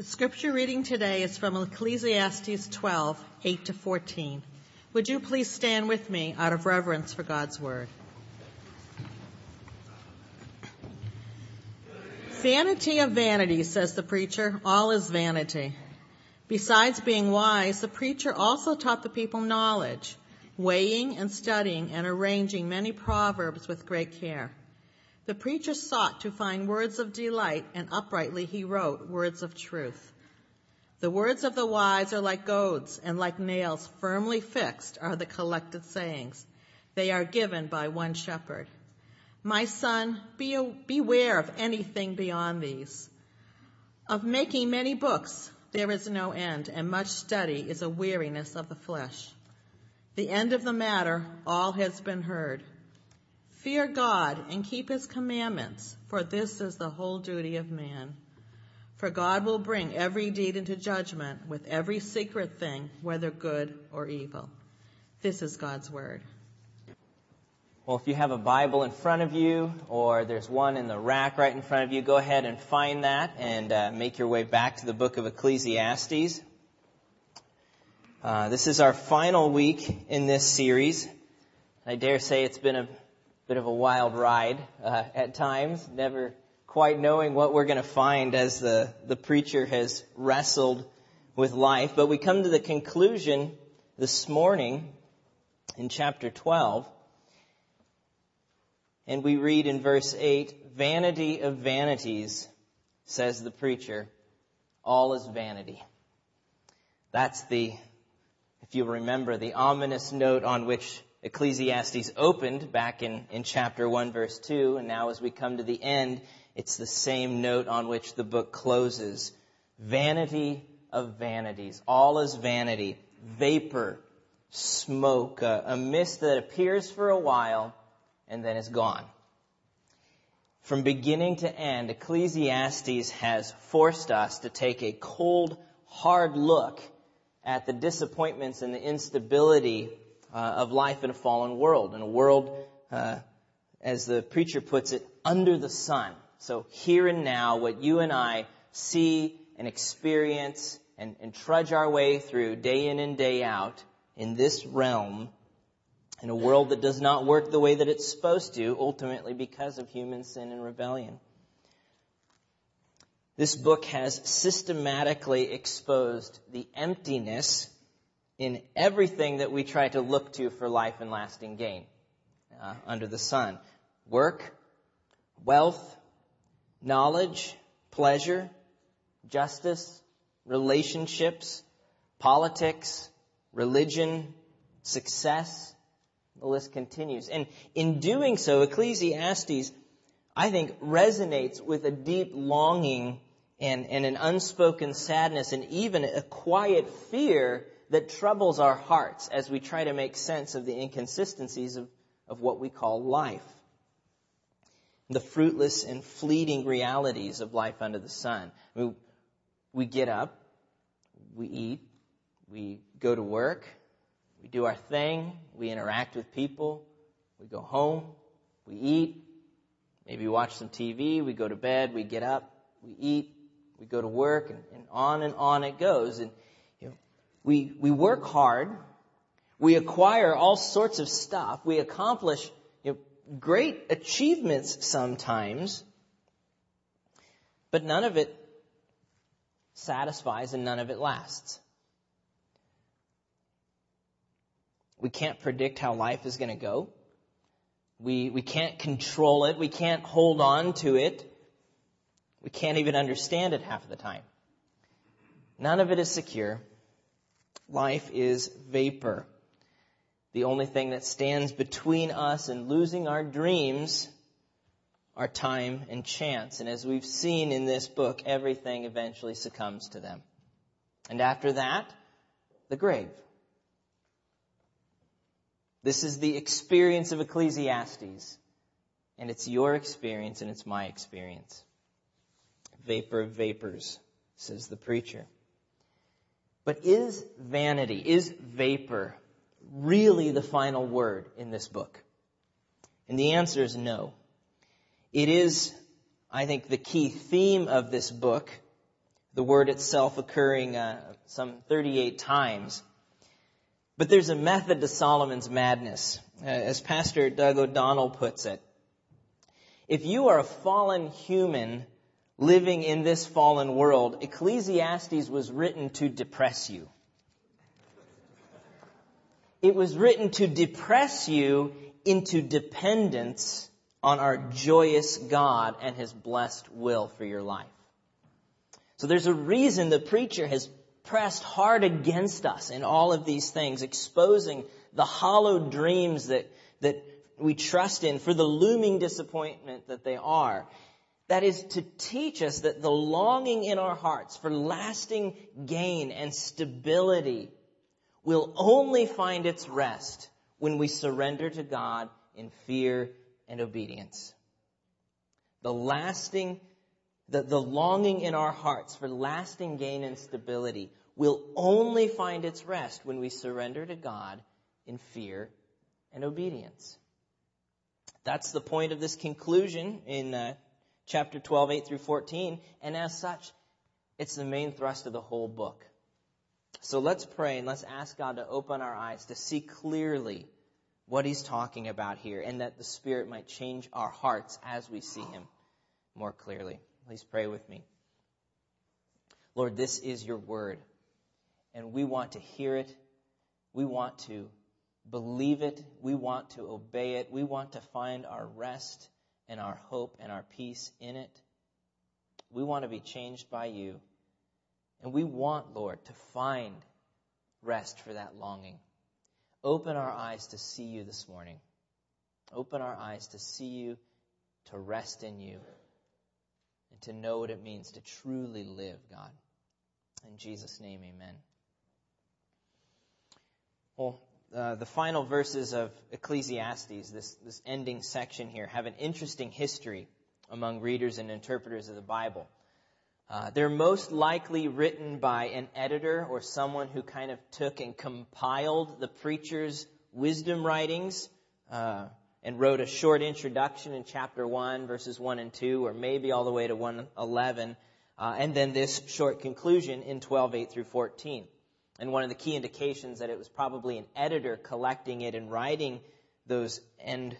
The scripture reading today is from Ecclesiastes 12, 8-14. Would you please stand with me out of reverence for God's word? Vanity of vanity, says the preacher, all is vanity. Besides being wise, the preacher also taught the people knowledge, weighing and studying and arranging many proverbs with great care. The preacher sought to find words of delight, and uprightly he wrote words of truth. The words of the wise are like goads, and like nails firmly fixed are the collected sayings. They are given by one shepherd. My son, beware of anything beyond these. Of making many books there is no end, and much study is a weariness of the flesh. The end of the matter, all has been heard. Fear God and keep his commandments, for this is the whole duty of man. For God will bring every deed into judgment with every secret thing, whether good or evil. This is God's word. Well, if you have a Bible in front of you, or there's one in the rack right in front of you, go ahead and find that and make your way back to the book of Ecclesiastes. This is our final week in this series. I dare say it's been a bit of a wild ride at times, never quite knowing what we're going to find as the preacher has wrestled with life. But we come to the conclusion this morning in chapter 12. And we read in verse 8, vanity of vanities, says the preacher, all is vanity. That's if you remember, the ominous note on which Ecclesiastes opened back in chapter 1, verse 2. And now as we come to the end, it's the same note on which the book closes. Vanity of vanities. All is vanity. Vapor, smoke, a mist that appears for a while and then it's gone. From beginning to end, Ecclesiastes has forced us to take a cold, hard look at the disappointments and the instability of life in a fallen world. In a world, as the preacher puts it, under the sun. So here and now, what you and I see and experience and trudge our way through day in and day out in this realm, in a world that does not work the way that it's supposed to, ultimately because of human sin and rebellion. This book has systematically exposed the emptiness in everything that we try to look to for life and lasting gain under the sun. Work, wealth, knowledge, pleasure, justice, relationships, politics, religion, success. The list continues. And in doing so, Ecclesiastes, I think, resonates with a deep longing and an unspoken sadness and even a quiet fear that troubles our hearts as we try to make sense of the inconsistencies of what we call life. The fruitless and fleeting realities of life under the sun. I mean, we get up, we eat, we go to work, we do our thing, we interact with people, we go home, we eat, maybe watch some TV, we go to bed, we get up, we eat, we go to work, and on it goes. And you know, we work hard, we acquire all sorts of stuff, we accomplish great achievements sometimes, but none of it satisfies and none of it lasts. We can't predict how life is going to go. We can't control it. We can't hold on to it. We can't even understand it half of the time. None of it is secure. Life is vapor. The only thing that stands between us and losing our dreams are time and chance. And as we've seen in this book, everything eventually succumbs to them. And after that, the grave. This is the experience of Ecclesiastes, and it's your experience and it's my experience. Vapor of vapors, says the preacher. But is vanity, is vapor really the final word in this book? And the answer is no. It is, I think, the key theme of this book, the word itself occurring some 38 times. But there's a method to Solomon's madness, as Pastor Doug O'Donnell puts it. If you are a fallen human living in this fallen world, Ecclesiastes was written to depress you. It was written to depress you into dependence on our joyous God and His blessed will for your life. So there's a reason the preacher has pressed hard against us in all of these things, exposing the hollow dreams that we trust in for the looming disappointment that they are. That is to teach us that the longing in our hearts for lasting gain and stability will only find its rest when we surrender to God in fear and obedience. The longing in our hearts for lasting gain and stability will only find its rest when we surrender to God in fear and obedience. That's the point of this conclusion in chapter 12, 8 through 14. And as such, it's the main thrust of the whole book. So let's pray and let's ask God to open our eyes to see clearly what He's talking about here, and that the Spirit might change our hearts as we see Him more clearly. Please pray with me. Lord, this is your word, and we want to hear it. We want to believe it. We want to obey it. We want to find our rest and our hope and our peace in it. We want to be changed by you, and we want, Lord, to find rest for that longing. Open our eyes to see you this morning. Open our eyes to see you, to rest in you, and to know what it means to truly live, God. In Jesus' name, amen. Well, the final verses of Ecclesiastes, this ending section here, have an interesting history among readers and interpreters of the Bible. They're most likely written by an editor or someone who kind of took and compiled the preacher's wisdom writings, and wrote a short introduction in chapter 1, verses 1 and 2, or maybe all the way to 1:11, and then this short conclusion in 12, 8 through 14. And one of the key indications that it was probably an editor collecting it and writing those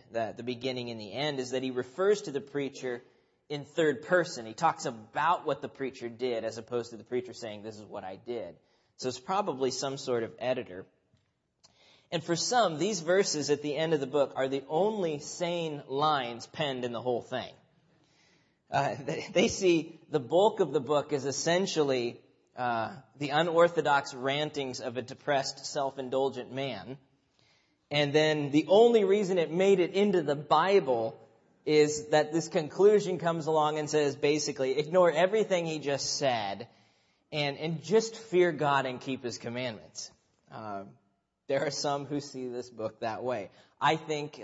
the beginning and the end is that he refers to the preacher in third person. He talks about what the preacher did as opposed to the preacher saying, this is what I did. So it's probably some sort of editor. And for some, these verses at the end of the book are the only sane lines penned in the whole thing. They see the bulk of the book as essentially the unorthodox rantings of a depressed, self-indulgent man. And then the only reason it made it into the Bible is that this conclusion comes along and says, basically, ignore everything he just said and just fear God and keep His commandments. There are some who see this book that way. I think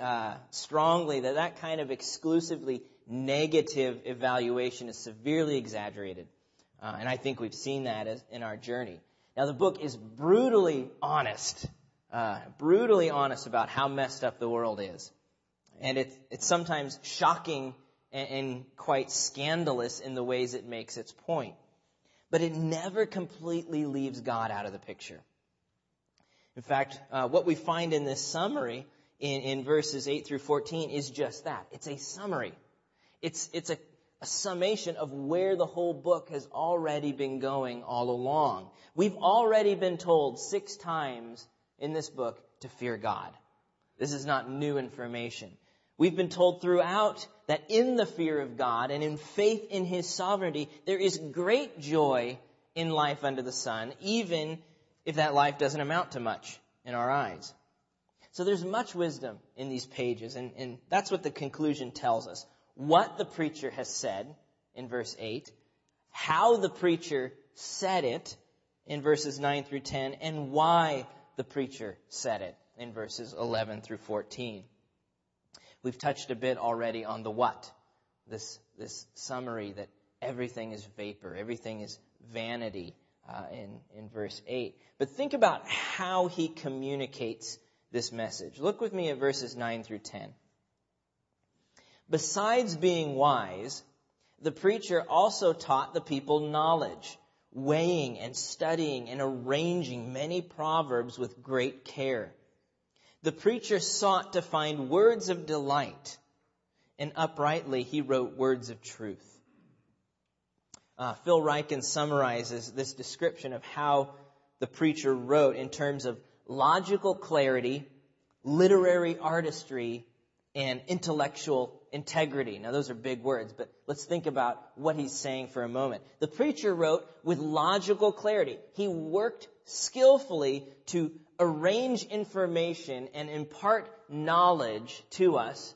strongly that kind of exclusively negative evaluation is severely exaggerated. And I think we've seen that in our journey. Now, the book is brutally honest about how messed up the world is. And it's sometimes shocking and quite scandalous in the ways it makes its point. But it never completely leaves God out of the picture. In fact, what we find in this summary in verses 8 through 14 is just that. It's a summary. It's a summation of where the whole book has already been going all along. We've already been told 6 times in this book to fear God. This is not new information. We've been told throughout that in the fear of God and in faith in His sovereignty, there is great joy in life under the sun, even if that life doesn't amount to much in our eyes. So there's much wisdom in these pages, and that's what the conclusion tells us. What the preacher has said in verse 8, how the preacher said it in verses 9 through 10, and why the preacher said it in verses 11 through 14. We've touched a bit already on the what, this summary that everything is vapor, everything is vanity, in verse 8. But think about how he communicates this message. Look with me at verses 9 through 10. Besides being wise, the preacher also taught the people knowledge, weighing and studying and arranging many proverbs with great care. The preacher sought to find words of delight, and uprightly he wrote words of truth. Phil Ryken summarizes this description of how the preacher wrote in terms of logical clarity, literary artistry, and intellectual integrity. Now, those are big words, but let's think about what he's saying for a moment. The preacher wrote with logical clarity. He worked skillfully to arrange information and impart knowledge to us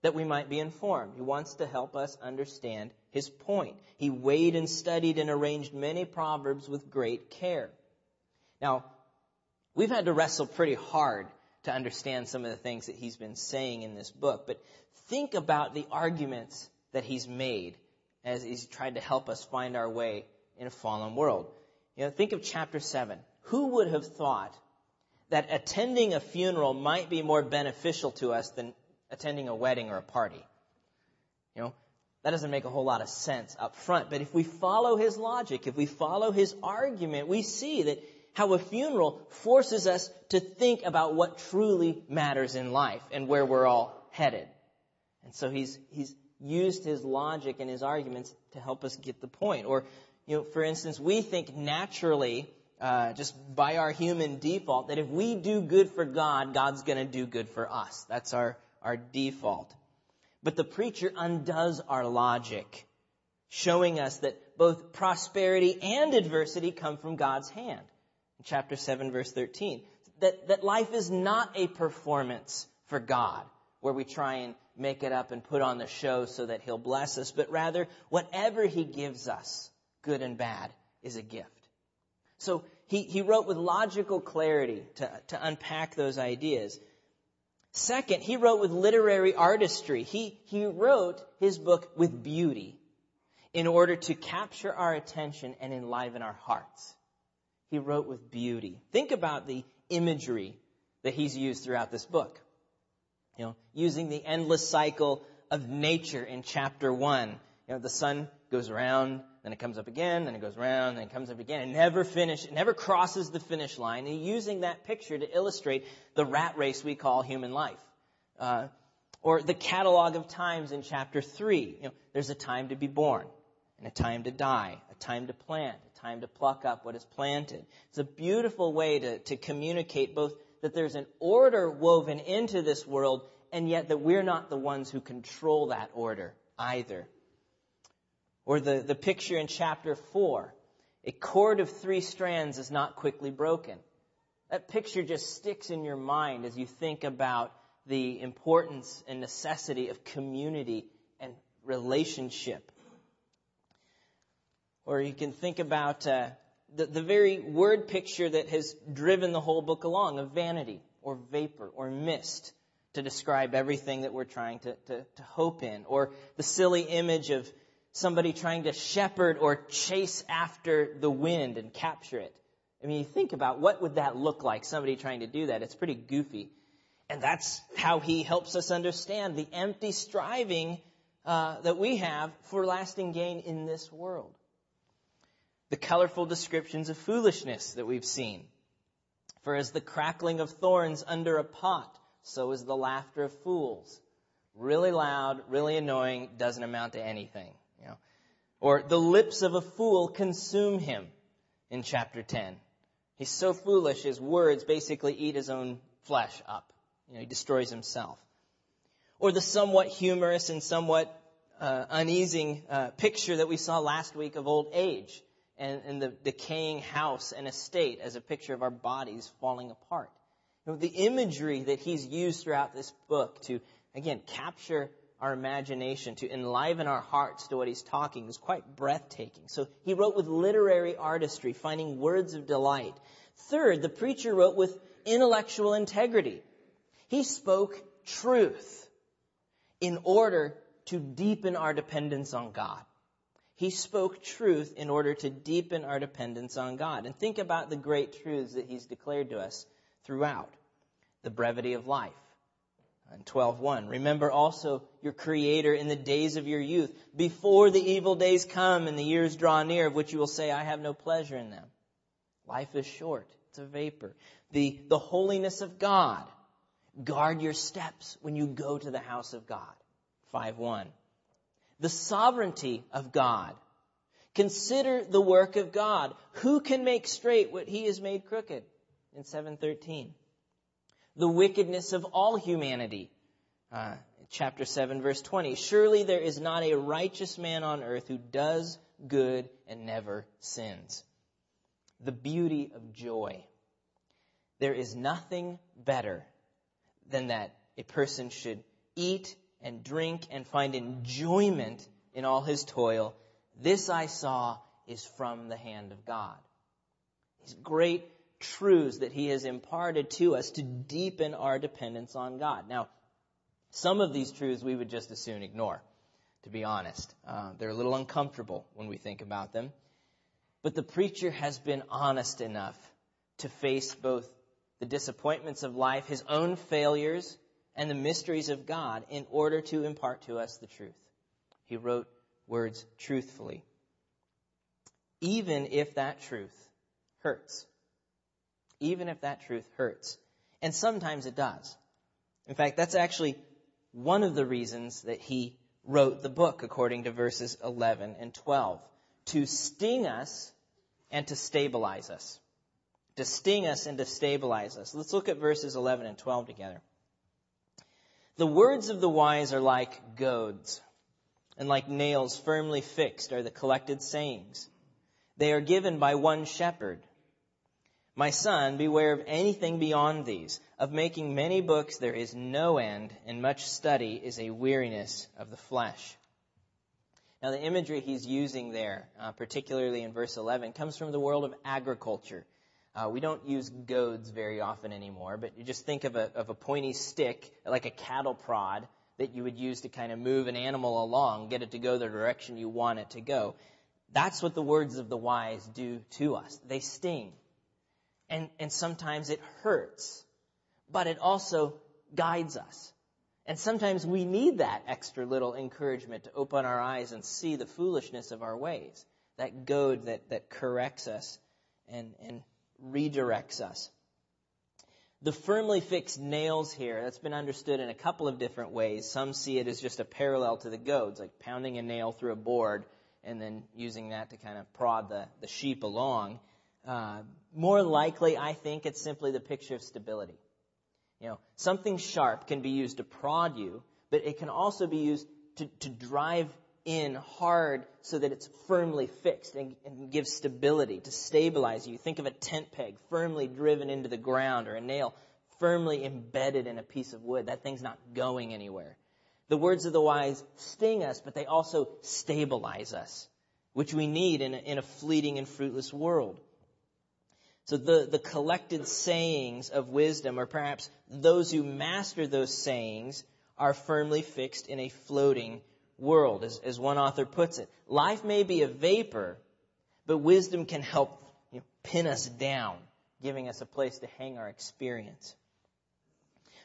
that we might be informed. He wants to help us understand his point. He weighed and studied and arranged many proverbs with great care. Now, we've had to wrestle pretty hard to understand some of the things that he's been saying in this book. But think about the arguments that he's made as he's tried to help us find our way in a fallen world. You know, think of chapter 7. Who would have thought that attending a funeral might be more beneficial to us than attending a wedding or a party? You know, that doesn't make a whole lot of sense up front. But if we follow his logic, if we follow his argument, we see that how a funeral forces us to think about what truly matters in life and where we're all headed. And so he's used his logic and his arguments to help us get the point. Or, you know, for instance, we think naturally, just by our human default, that if we do good for God, God's going to do good for us. That's our default. But the preacher undoes our logic, showing us that both prosperity and adversity come from God's hand. Chapter 7, verse 13, that life is not a performance for God, where we try and make it up and put on the show so that he'll bless us, but rather whatever he gives us, good and bad, is a gift. So he wrote with logical clarity to unpack those ideas. Second, he wrote with literary artistry. He wrote his book with beauty in order to capture our attention and enliven our hearts. He wrote with beauty. Think about the imagery that he's used throughout this book. You know, using the endless cycle of nature in chapter 1. You know, the sun goes around, then it comes up again, then it goes around, then it comes up again. It never crosses the finish line. And using that picture to illustrate the rat race we call human life. Or the catalog of times in chapter 3. You know, there's a time to be born, and a time to die, a time to plant, time to pluck up what is planted. It's a beautiful way to communicate both that there's an order woven into this world, and yet that we're not the ones who control that order either. Or the picture in chapter 4, a cord of 3 strands is not quickly broken. That picture just sticks in your mind as you think about the importance and necessity of community and relationship. Or you can think about the very word picture that has driven the whole book along, of vanity or vapor or mist, to describe everything that we're trying to hope in. Or the silly image of somebody trying to shepherd or chase after the wind and capture it. I mean, you think about what would that look like, somebody trying to do that. It's pretty goofy. And that's how he helps us understand the empty striving that we have for lasting gain in this world. The colorful descriptions of foolishness that we've seen. For as the crackling of thorns under a pot, so is the laughter of fools. Really loud, really annoying, doesn't amount to anything. You know. Or the lips of a fool consume him in chapter 10. He's so foolish, his words basically eat his own flesh up. You know, he destroys himself. Or the somewhat humorous and somewhat uneasing picture that we saw last week of old age. And the decaying house and estate as a picture of our bodies falling apart. You know, the imagery that he's used throughout this book to, again, capture our imagination, to enliven our hearts to what he's talking, is quite breathtaking. So he wrote with literary artistry, finding words of delight. Third, the preacher wrote with intellectual integrity. He spoke truth in order to deepen our dependence on God. He spoke truth in order to deepen our dependence on God. And think about the great truths that he's declared to us throughout. The brevity of life, And 12:1, remember also your Creator in the days of your youth, before the evil days come and the years draw near, of which you will say, I have no pleasure in them. Life is short. It's a vapor. The holiness of God. Guard your steps when you go to the house of God. 5:1. The sovereignty of God. Consider the work of God. Who can make straight what He has made crooked? In 7:13. The wickedness of all humanity. Chapter 7, verse 20. Surely there is not a righteous man on earth who does good and never sins. The beauty of joy. There is nothing better than that a person should eat and drink and find enjoyment in all his toil. This I saw is from the hand of God. These great truths that He has imparted to us to deepen our dependence on God. Now, some of these truths we would just as soon ignore, to be honest. They're a little uncomfortable when we think about them. But the preacher has been honest enough to face both the disappointments of life, his own failures, and the mysteries of God in order to impart to us the truth. He wrote words truthfully, even if that truth hurts. Even if that truth hurts. And sometimes it does. In fact, that's actually one of the reasons that he wrote the book, according to verses 11 and 12. To sting us and to stabilize us. To sting us and to stabilize us. Let's look at verses 11 and 12 together. The words of the wise are like goads, and like nails firmly fixed are the collected sayings. They are given by one shepherd. My son, beware of anything beyond these. Of making many books there is no end, and much study is a weariness of the flesh. Now, the imagery he's using there, particularly in verse 11, comes from the world of agriculture. We don't use goads very often anymore, but you just think of a pointy stick, like a cattle prod, that you would use to kind of move an animal along, get it to go the direction you want it to go. That's what the words of the wise do to us. They sting. And sometimes it hurts, but it also guides us. And sometimes we need that extra little encouragement to open our eyes and see the foolishness of our ways. That goad that corrects us and redirects us. The firmly fixed nails here, that's been understood in a couple of different ways. Some see it as just a parallel to the goads, like pounding a nail through a board and then using that to kind of prod the sheep along. More likely, I think, it's simply the picture of stability. You know, something sharp can be used to prod you, but it can also be used to drive in hard so that it's firmly fixed and gives stability, to stabilize you. Think of a tent peg firmly driven into the ground, or a nail firmly embedded in a piece of wood. That thing's not going anywhere. The words of the wise sting us, but they also stabilize us, which we need in a fleeting and fruitless world. So the collected sayings of wisdom, or perhaps those who master those sayings, are firmly fixed in a floating world. As one author puts it, life may be a vapor, but wisdom can help pin us down, giving us a place to hang our experience.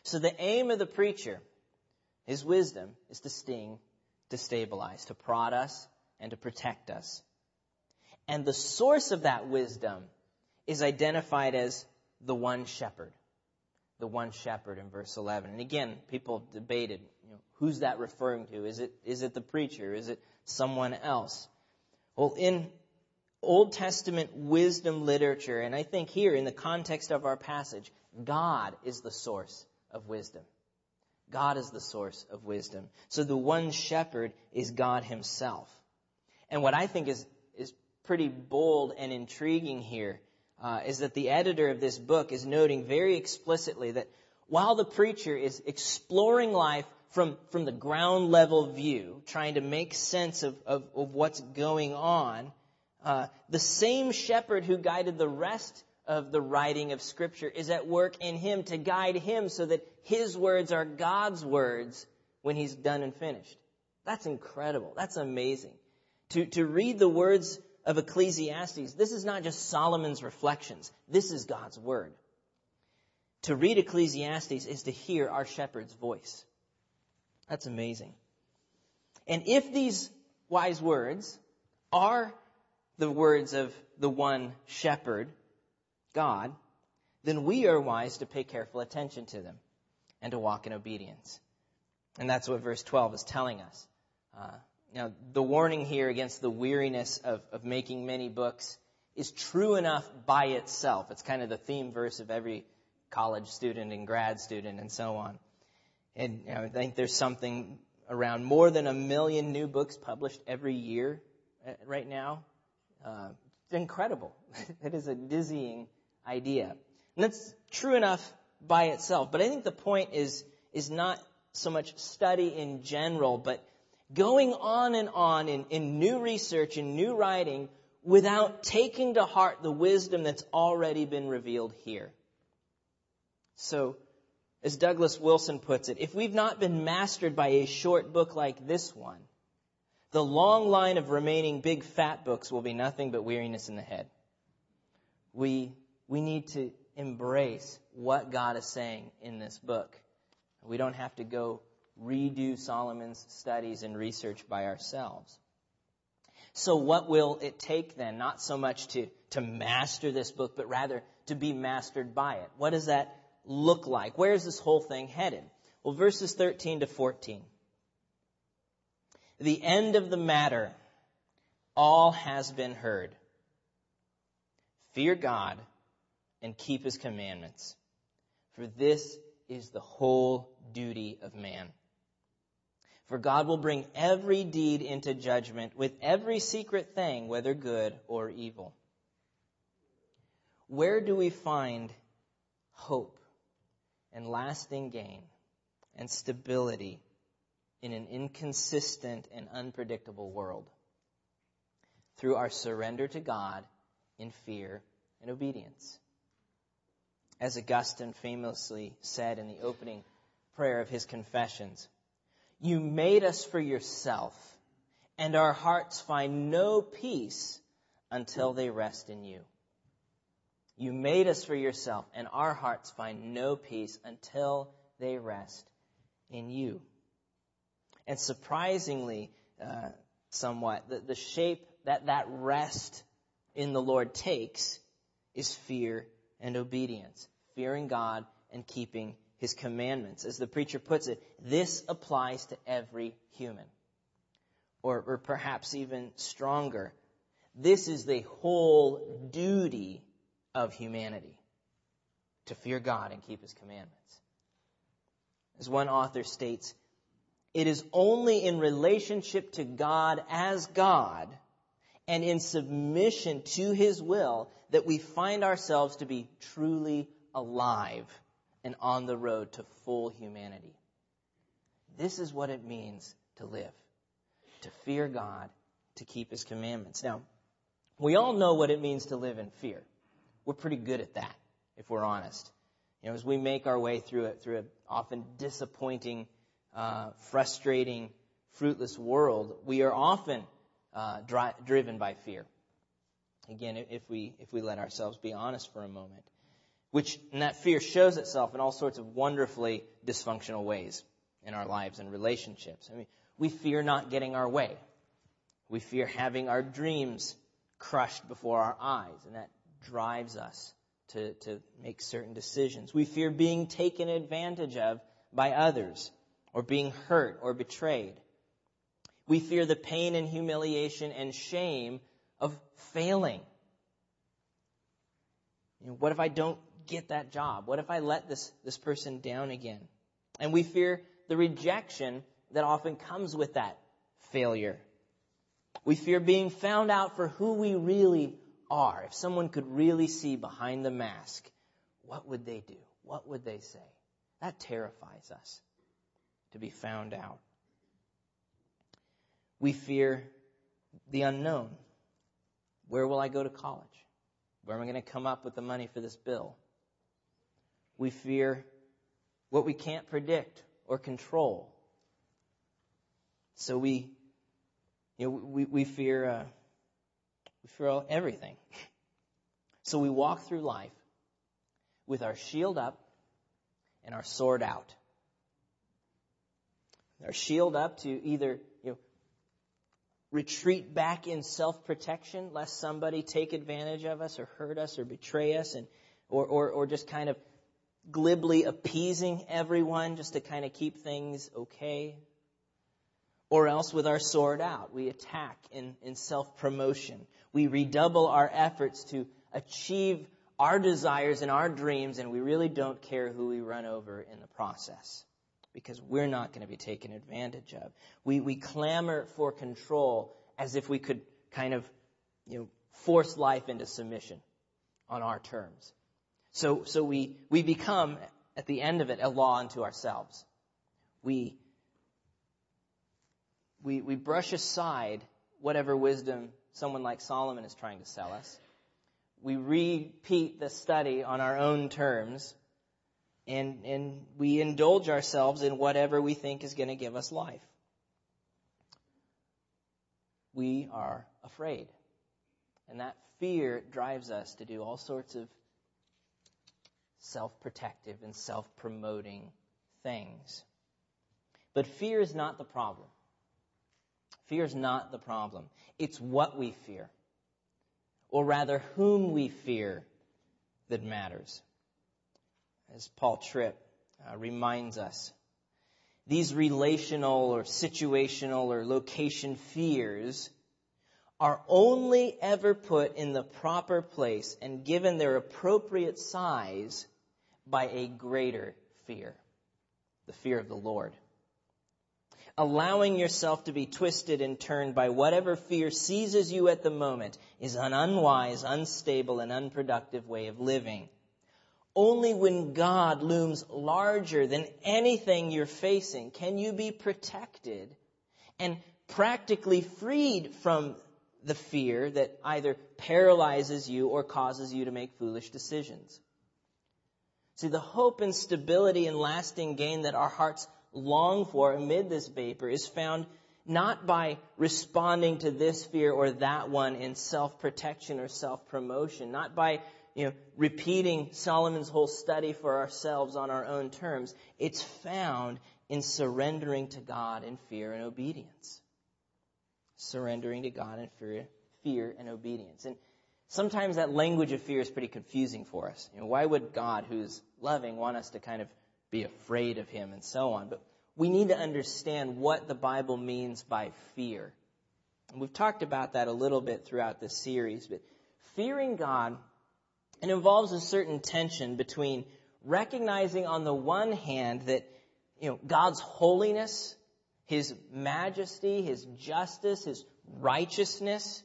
So the aim of the preacher, his wisdom, is to sting, to stabilize, to prod us, and to protect us. And the source of that wisdom is identified as the one shepherd. The one shepherd in verse 11. And again, people have debated, who's that referring to? Is it the preacher? Is it someone else? Well, in Old Testament wisdom literature, and I think here in the context of our passage, God is the source of wisdom. God is the source of wisdom. So the one shepherd is God Himself. And what I think is pretty bold and intriguing here is that the editor of this book is noting very explicitly that while the preacher is exploring life from the ground level view, trying to make sense of what's going on, the same shepherd who guided the rest of the writing of Scripture is at work in him to guide him so that his words are God's words when he's done and finished. That's incredible. That's amazing. To read the words of Ecclesiastes, this is not just Solomon's reflections. This is God's word. To read Ecclesiastes is to hear our shepherd's voice. That's amazing. And if these wise words are the words of the one shepherd, God, then we are wise to pay careful attention to them and to walk in obedience. And that's what verse 12 is telling us. Now, the warning here against the weariness of making many books is true enough by itself. It's kind of the theme verse of every college student and grad student and so on. And you know, I think there's something around more than 1 million new books published every year right now. It's incredible. It is a dizzying idea. And that's true enough by itself. But I think the point is not so much study in general, but going on in new research and new writing without taking to heart the wisdom that's already been revealed here. So, as Douglas Wilson puts it, if we've not been mastered by a short book like this one, the long line of remaining big fat books will be nothing but weariness in the head. We need to embrace what God is saying in this book. We don't have to go redo Solomon's studies and research by ourselves. So what will it take then? Not so much to master this book, but rather to be mastered by it. What does that look like? Where is this whole thing headed? Well, verses 13 to 14. The end of the matter, all has been heard. Fear God and keep his commandments, for this is the whole duty of man. For God will bring every deed into judgment with every secret thing, whether good or evil. Where do we find hope and lasting gain and stability in an inconsistent and unpredictable world? Through our surrender to God in fear and obedience. As Augustine famously said in the opening prayer of his Confessions, "You made us for yourself, and our hearts find no peace until they rest in you." You made us for yourself, and our hearts find no peace until they rest in you. And surprisingly, somewhat, the shape that rest in the Lord takes is fear and obedience, fearing God and keeping his commandments. As the preacher puts it, this applies to every human. Or perhaps even stronger, this is the whole duty of humanity, to fear God and keep his commandments. As one author states, it is only in relationship to God as God and in submission to his will that we find ourselves to be truly alive and on the road to full humanity. This is what it means to live, to fear God, to keep his commandments. Now, we all know what it means to live in fear. We're pretty good at that, if we're honest. You know, as we make our way through an often disappointing, frustrating, fruitless world, we are often driven by fear. Again, if we let ourselves be honest for a moment, and that fear shows itself in all sorts of wonderfully dysfunctional ways in our lives and relationships. I mean, we fear not getting our way. We fear having our dreams crushed before our eyes, and that drives us to make certain decisions. We fear being taken advantage of by others, or being hurt or betrayed. We fear the pain and humiliation and shame of failing. You know, what if I don't get that job? What if I let this person down again? And we fear the rejection that often comes with that failure. We fear being found out for who we really are. If someone could really see behind the mask, what would they do? What would they say? That terrifies us, to be found out. We fear the unknown. Where will I go to college? Where am I going to come up with the money for this bill? We fear what we can't predict or control. So we fear everything. So we walk through life with our shield up and our sword out. Our shield up to either retreat back in self-protection lest somebody take advantage of us or hurt us or betray us, and or just kind of glibly appeasing everyone just to kind of keep things okay. Or else with our sword out, we attack in self-promotion. We redouble our efforts to achieve our desires and our dreams, and we really don't care who we run over in the process, because we're not going to be taken advantage of. We clamor for control as if we could kind of, force life into submission on our terms. So we become, at the end of it, a law unto ourselves. We brush aside whatever wisdom someone like Solomon is trying to sell us. We repeat the study on our own terms. And we indulge ourselves in whatever we think is going to give us life. We are afraid. And that fear drives us to do all sorts of self-protective and self-promoting things. But fear is not the problem. Fear is not the problem. It's what we fear, or rather whom we fear, that matters. As Paul Tripp reminds us, these relational or situational or location fears are only ever put in the proper place and given their appropriate size by a greater fear, the fear of the Lord. Allowing yourself to be twisted and turned by whatever fear seizes you at the moment is an unwise, unstable, and unproductive way of living. Only when God looms larger than anything you're facing can you be protected and practically freed from the fear that either paralyzes you or causes you to make foolish decisions. See, the hope and stability and lasting gain that our hearts long for amid this vapor is found not by responding to this fear or that one in self-protection or self-promotion, not by repeating Solomon's whole study for ourselves on our own terms. It's found in surrendering to God in fear and obedience. Surrendering to God in fear and obedience. And sometimes that language of fear is pretty confusing for us. Why would God, who's loving, want us to kind of be afraid of him and so on? But we need to understand what the Bible means by fear. And we've talked about that a little bit throughout this series. But fearing God, it involves a certain tension between recognizing on the one hand that, God's holiness, his majesty, his justice, his righteousness.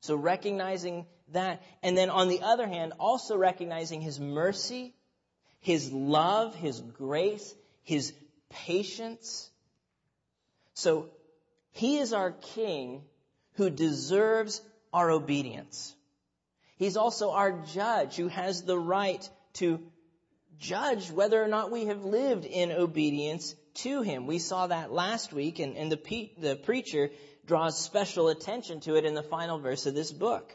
So recognizing that. And then on the other hand, also recognizing his mercy, his love, his grace, his patience. So he is our king who deserves our obedience. He's also our judge who has the right to judge whether or not we have lived in obedience to him. We saw that last week, and the preacher draws special attention to it in the final verse of this book.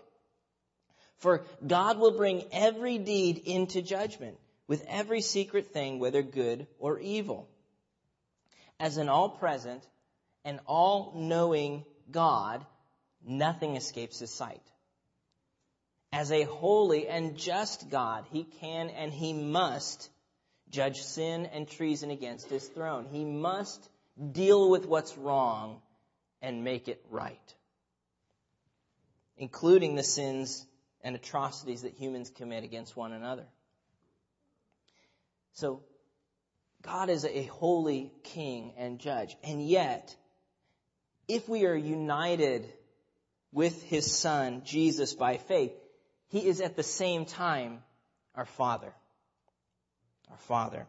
For God will bring every deed into judgment with every secret thing, whether good or evil. As an all-present and all-knowing God, nothing escapes his sight. As a holy and just God, he can and he must judge sin and treason against his throne. He must deal with what's wrong and make it right, including the sins and atrocities that humans commit against one another. So God is a holy king and judge. And yet, if we are united with his son, Jesus, by faith, he is at the same time our Father,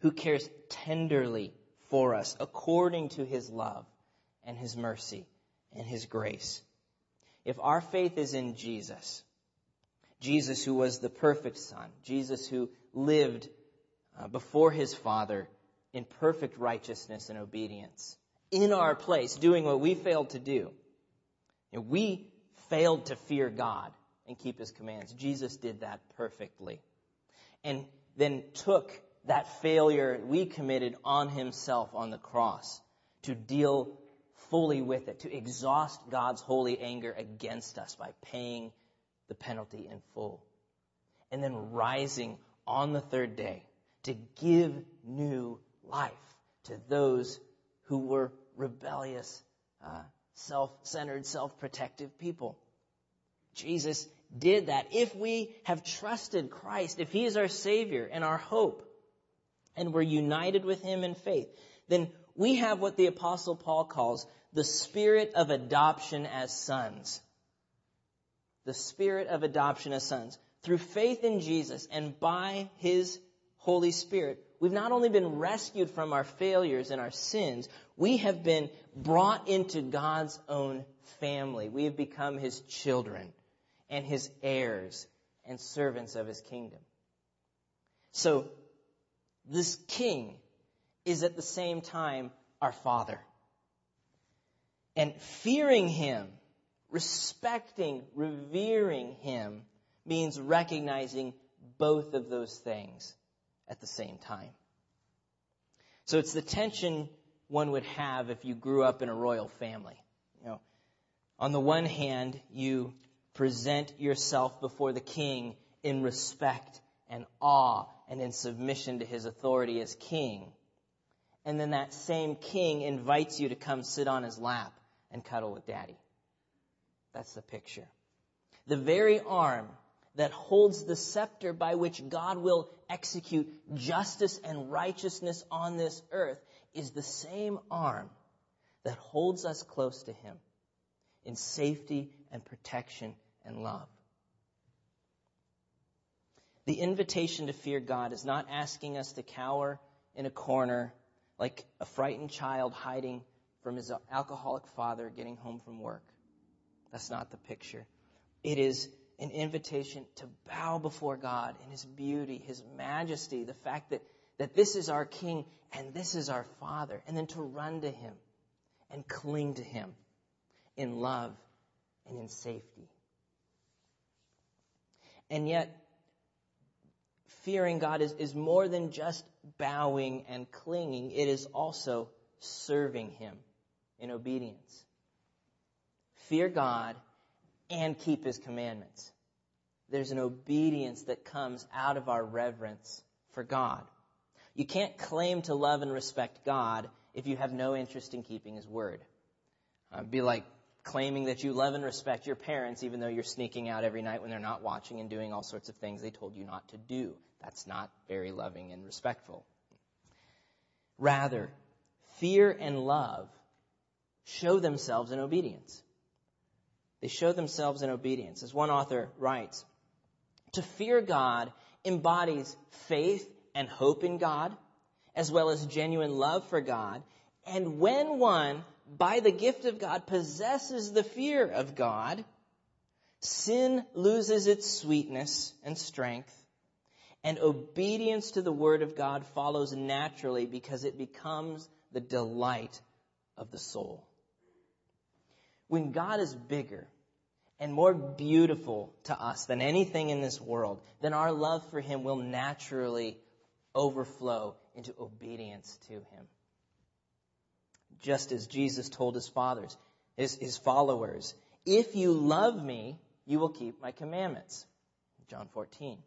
who cares tenderly for us according to his love and his mercy and his grace. If our faith is in Jesus who was the perfect son, Jesus who lived before his Father in perfect righteousness and obedience, in our place, doing what we failed to do. We failed to fear God and keep his commands. Jesus did that perfectly and then took that failure we committed on himself on the cross, to deal fully with it, to exhaust God's holy anger against us by paying the penalty in full. And then rising on the third day to give new life to those who were rebellious, self-centered, self-protective people. Jesus did that. If we have trusted Christ, if he is our Savior and our hope, and we're united with him in faith, then we have what the Apostle Paul calls the spirit of adoption as sons. The spirit of adoption as sons. Through faith in Jesus and by his Holy Spirit, we've not only been rescued from our failures and our sins, we have been brought into God's own family. We have become his children and his heirs and servants of his kingdom. So, this king is at the same time our Father. And fearing him, respecting, revering him, means recognizing both of those things at the same time. So it's the tension one would have if you grew up in a royal family. You know, on the one hand, you present yourself before the king in respect and awe and in submission to his authority as king. And then that same king invites you to come sit on his lap and cuddle with daddy. That's the picture. The very arm that holds the scepter by which God will execute justice and righteousness on this earth is the same arm that holds us close to him in safety and protection and love. The invitation to fear God is not asking us to cower in a corner like a frightened child hiding from his alcoholic father getting home from work. That's not the picture. It is an invitation to bow before God in his beauty, his majesty, the fact that this is our King and this is our Father, and then to run to him and cling to him in love and in safety. And yet, fearing God is more than just bowing and clinging. It is also serving him in obedience. Fear God and keep his commandments. There's an obedience that comes out of our reverence for God. You can't claim to love and respect God if you have no interest in keeping his word. It'd be like claiming that you love and respect your parents even though you're sneaking out every night when they're not watching and doing all sorts of things they told you not to do. That's not very loving and respectful. Rather, fear and love show themselves in obedience. They show themselves in obedience. As one author writes, to fear God embodies faith and hope in God, as well as genuine love for God. And when one, by the gift of God, possesses the fear of God, sin loses its sweetness and strength, and obedience to the word of God follows naturally because it becomes the delight of the soul. When God is bigger and more beautiful to us than anything in this world, then our love for him will naturally overflow into obedience to him. Just as Jesus told his fathers, his followers, if you love me, you will keep my commandments. John 14.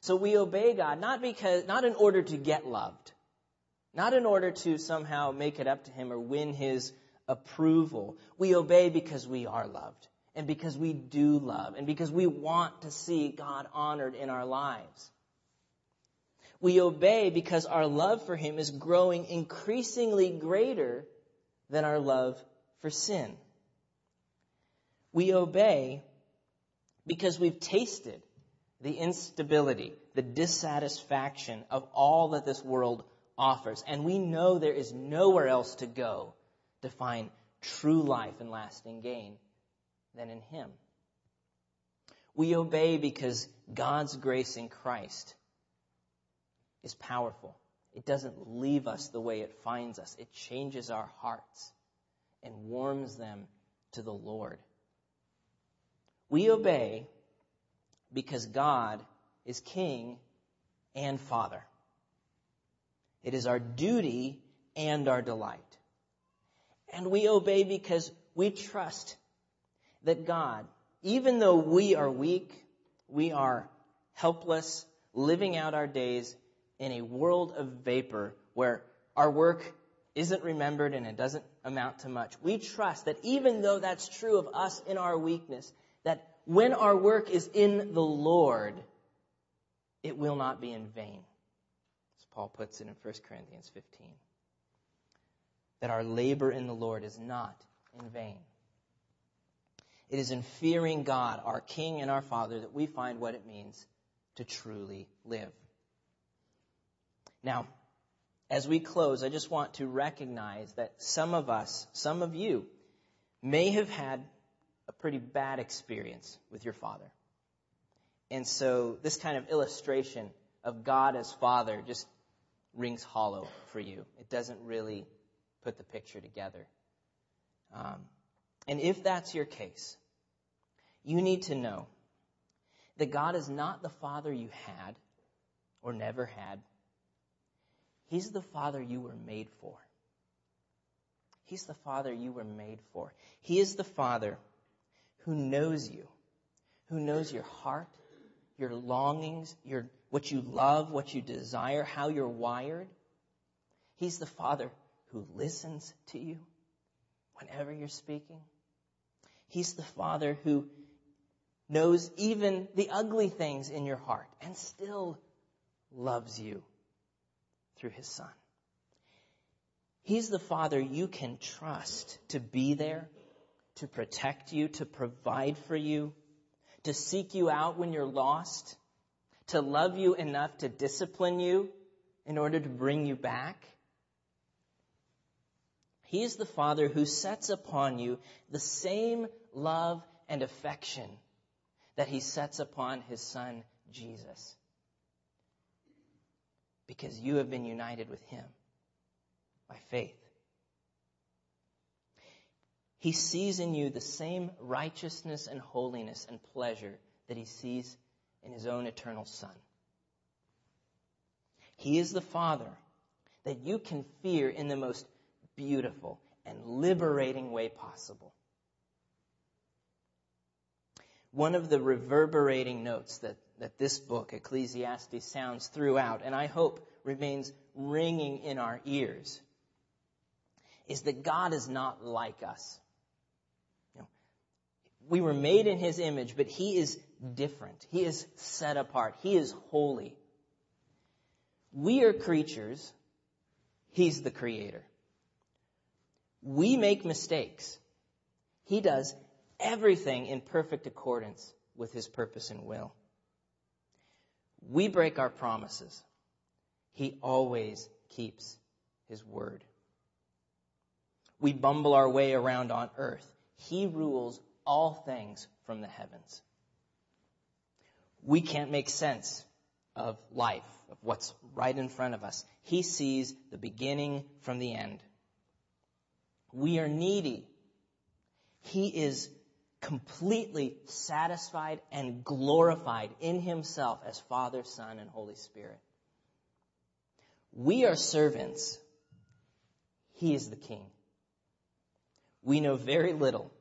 So we obey God not in order to get loved, not in order to somehow make it up to him or win his approval. We obey because we are loved, and because we do love, and because we want to see God honored in our lives. We obey because our love for him is growing increasingly greater than our love for sin. We obey because we've tasted the instability, the dissatisfaction of all that this world offers, and we know there is nowhere else to go to find true life and lasting gain than in him. We obey because God's grace in Christ is powerful. It doesn't leave us the way it finds us. It changes our hearts and warms them to the Lord. We obey because God is King and Father. It is our duty and our delight. And we obey because we trust that God, even though we are weak, we are helpless, living out our days in a world of vapor where our work isn't remembered and it doesn't amount to much. We trust that even though that's true of us in our weakness, that when our work is in the Lord, it will not be in vain. As Paul puts it in 1 Corinthians 15. That our labor in the Lord is not in vain. It is in fearing God, our King and our Father, that we find what it means to truly live. Now, as we close, I just want to recognize that some of us, some of you, may have had a pretty bad experience with your father. And so this kind of illustration of God as Father just rings hollow for you. It doesn't really put the picture together. And if that's your case, you need to know that God is not the Father you had or never had. He's the Father you were made for. He's the Father you were made for. He is the Father who knows you, who knows your heart, your longings, what you love, what you desire, how you're wired. He's the Father who listens to you whenever you're speaking. He's the Father who knows even the ugly things in your heart and still loves you through his Son. He's the Father you can trust to be there, to protect you, to provide for you, to seek you out when you're lost, to love you enough to discipline you in order to bring you back. He is the Father who sets upon you the same love and affection that he sets upon his Son, Jesus, because you have been united with him by faith. He sees in you the same righteousness and holiness and pleasure that he sees in his own eternal Son. He is the Father that you can fear in the most beautiful and liberating way possible. One of the reverberating notes that this book, Ecclesiastes, sounds throughout, and I hope remains ringing in our ears, is that God is not like us. You know, we were made in his image, but he is different. He is set apart. He is holy. We are creatures. He's the creator. We make mistakes. He does everything in perfect accordance with his purpose and will. We break our promises. He always keeps his word. We bumble our way around on earth. He rules all things from the heavens. We can't make sense of life, of what's right in front of us. He sees the beginning from the end. We are needy. He is completely satisfied and glorified in himself as Father, Son, and Holy Spirit. We are servants. He is the King. We know very little,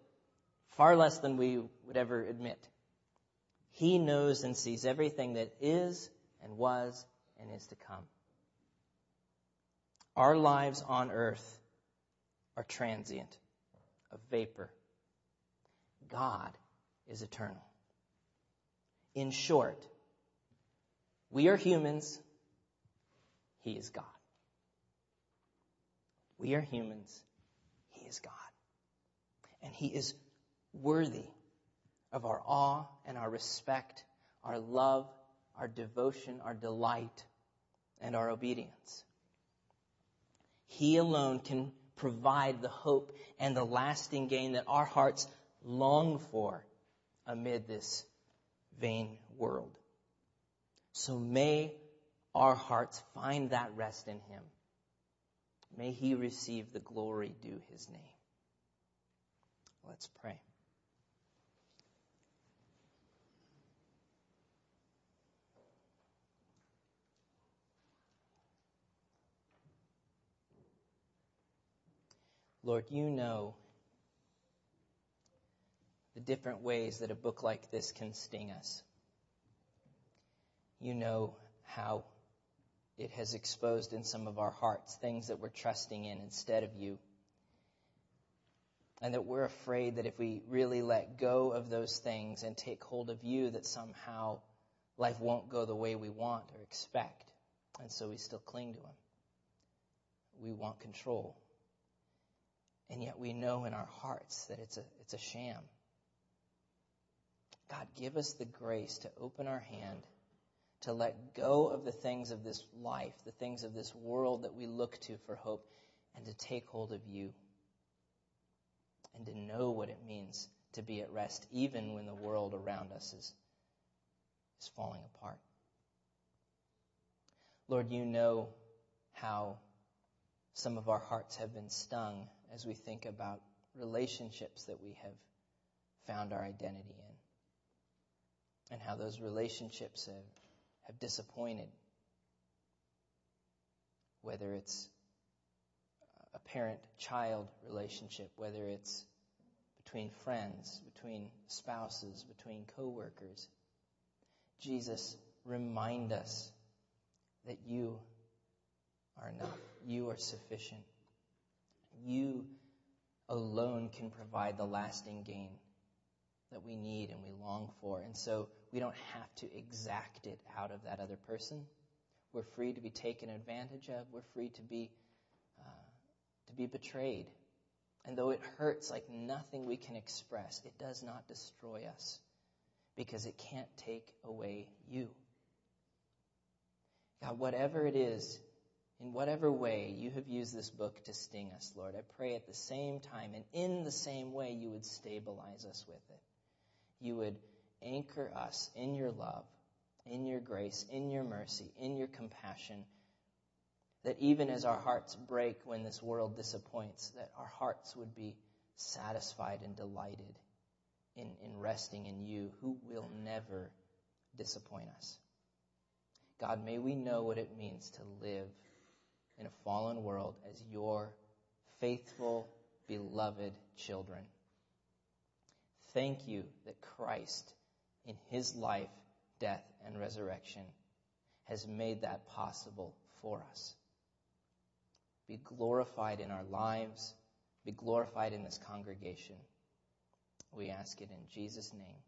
far less than we would ever admit. He knows and sees everything that is and was and is to come. Our lives on earth are transient, a vapor. God is eternal. In short, we are humans. He is God. We are humans. He is God. And he is worthy of our awe and our respect, our love, our devotion, our delight, and our obedience. He alone can provide the hope and the lasting gain that our hearts long for amid this vain world. So may our hearts find that rest in him. May he receive the glory due his name. Let's pray. Lord, you know the different ways that a book like this can sting us. You know how it has exposed in some of our hearts things that we're trusting in instead of you. And that we're afraid that if we really let go of those things and take hold of you, that somehow life won't go the way we want or expect. And so we still cling to them. We want control. And yet we know in our hearts that it's a sham. God, give us the grace to open our hand, to let go of the things of this life, the things of this world that we look to for hope, and to take hold of you. And to know what it means to be at rest, even when the world around us is falling apart. Lord, you know how some of our hearts have been stung as we think about relationships that we have found our identity in, and how those relationships have disappointed. Whether it's a parent-child relationship, whether it's between friends, between spouses, between coworkers, Jesus, remind us that you are enough. You are sufficient. You alone can provide the lasting gain that we need and we long for. And so we don't have to exact it out of that other person. We're free to be taken advantage of. We're free to be betrayed. And though it hurts like nothing we can express, it does not destroy us, because it can't take away you. God, whatever it is, in whatever way you have used this book to sting us, Lord, I pray at the same time and in the same way you would stabilize us with it. You would anchor us in your love, in your grace, in your mercy, in your compassion, that even as our hearts break when this world disappoints, that our hearts would be satisfied and delighted in resting in you, who will never disappoint us. God, may we know what it means to live in a fallen world as your faithful, beloved children. Thank you that Christ, in his life, death, and resurrection, has made that possible for us. Be glorified in our lives. Be glorified in this congregation. We ask it in Jesus' name.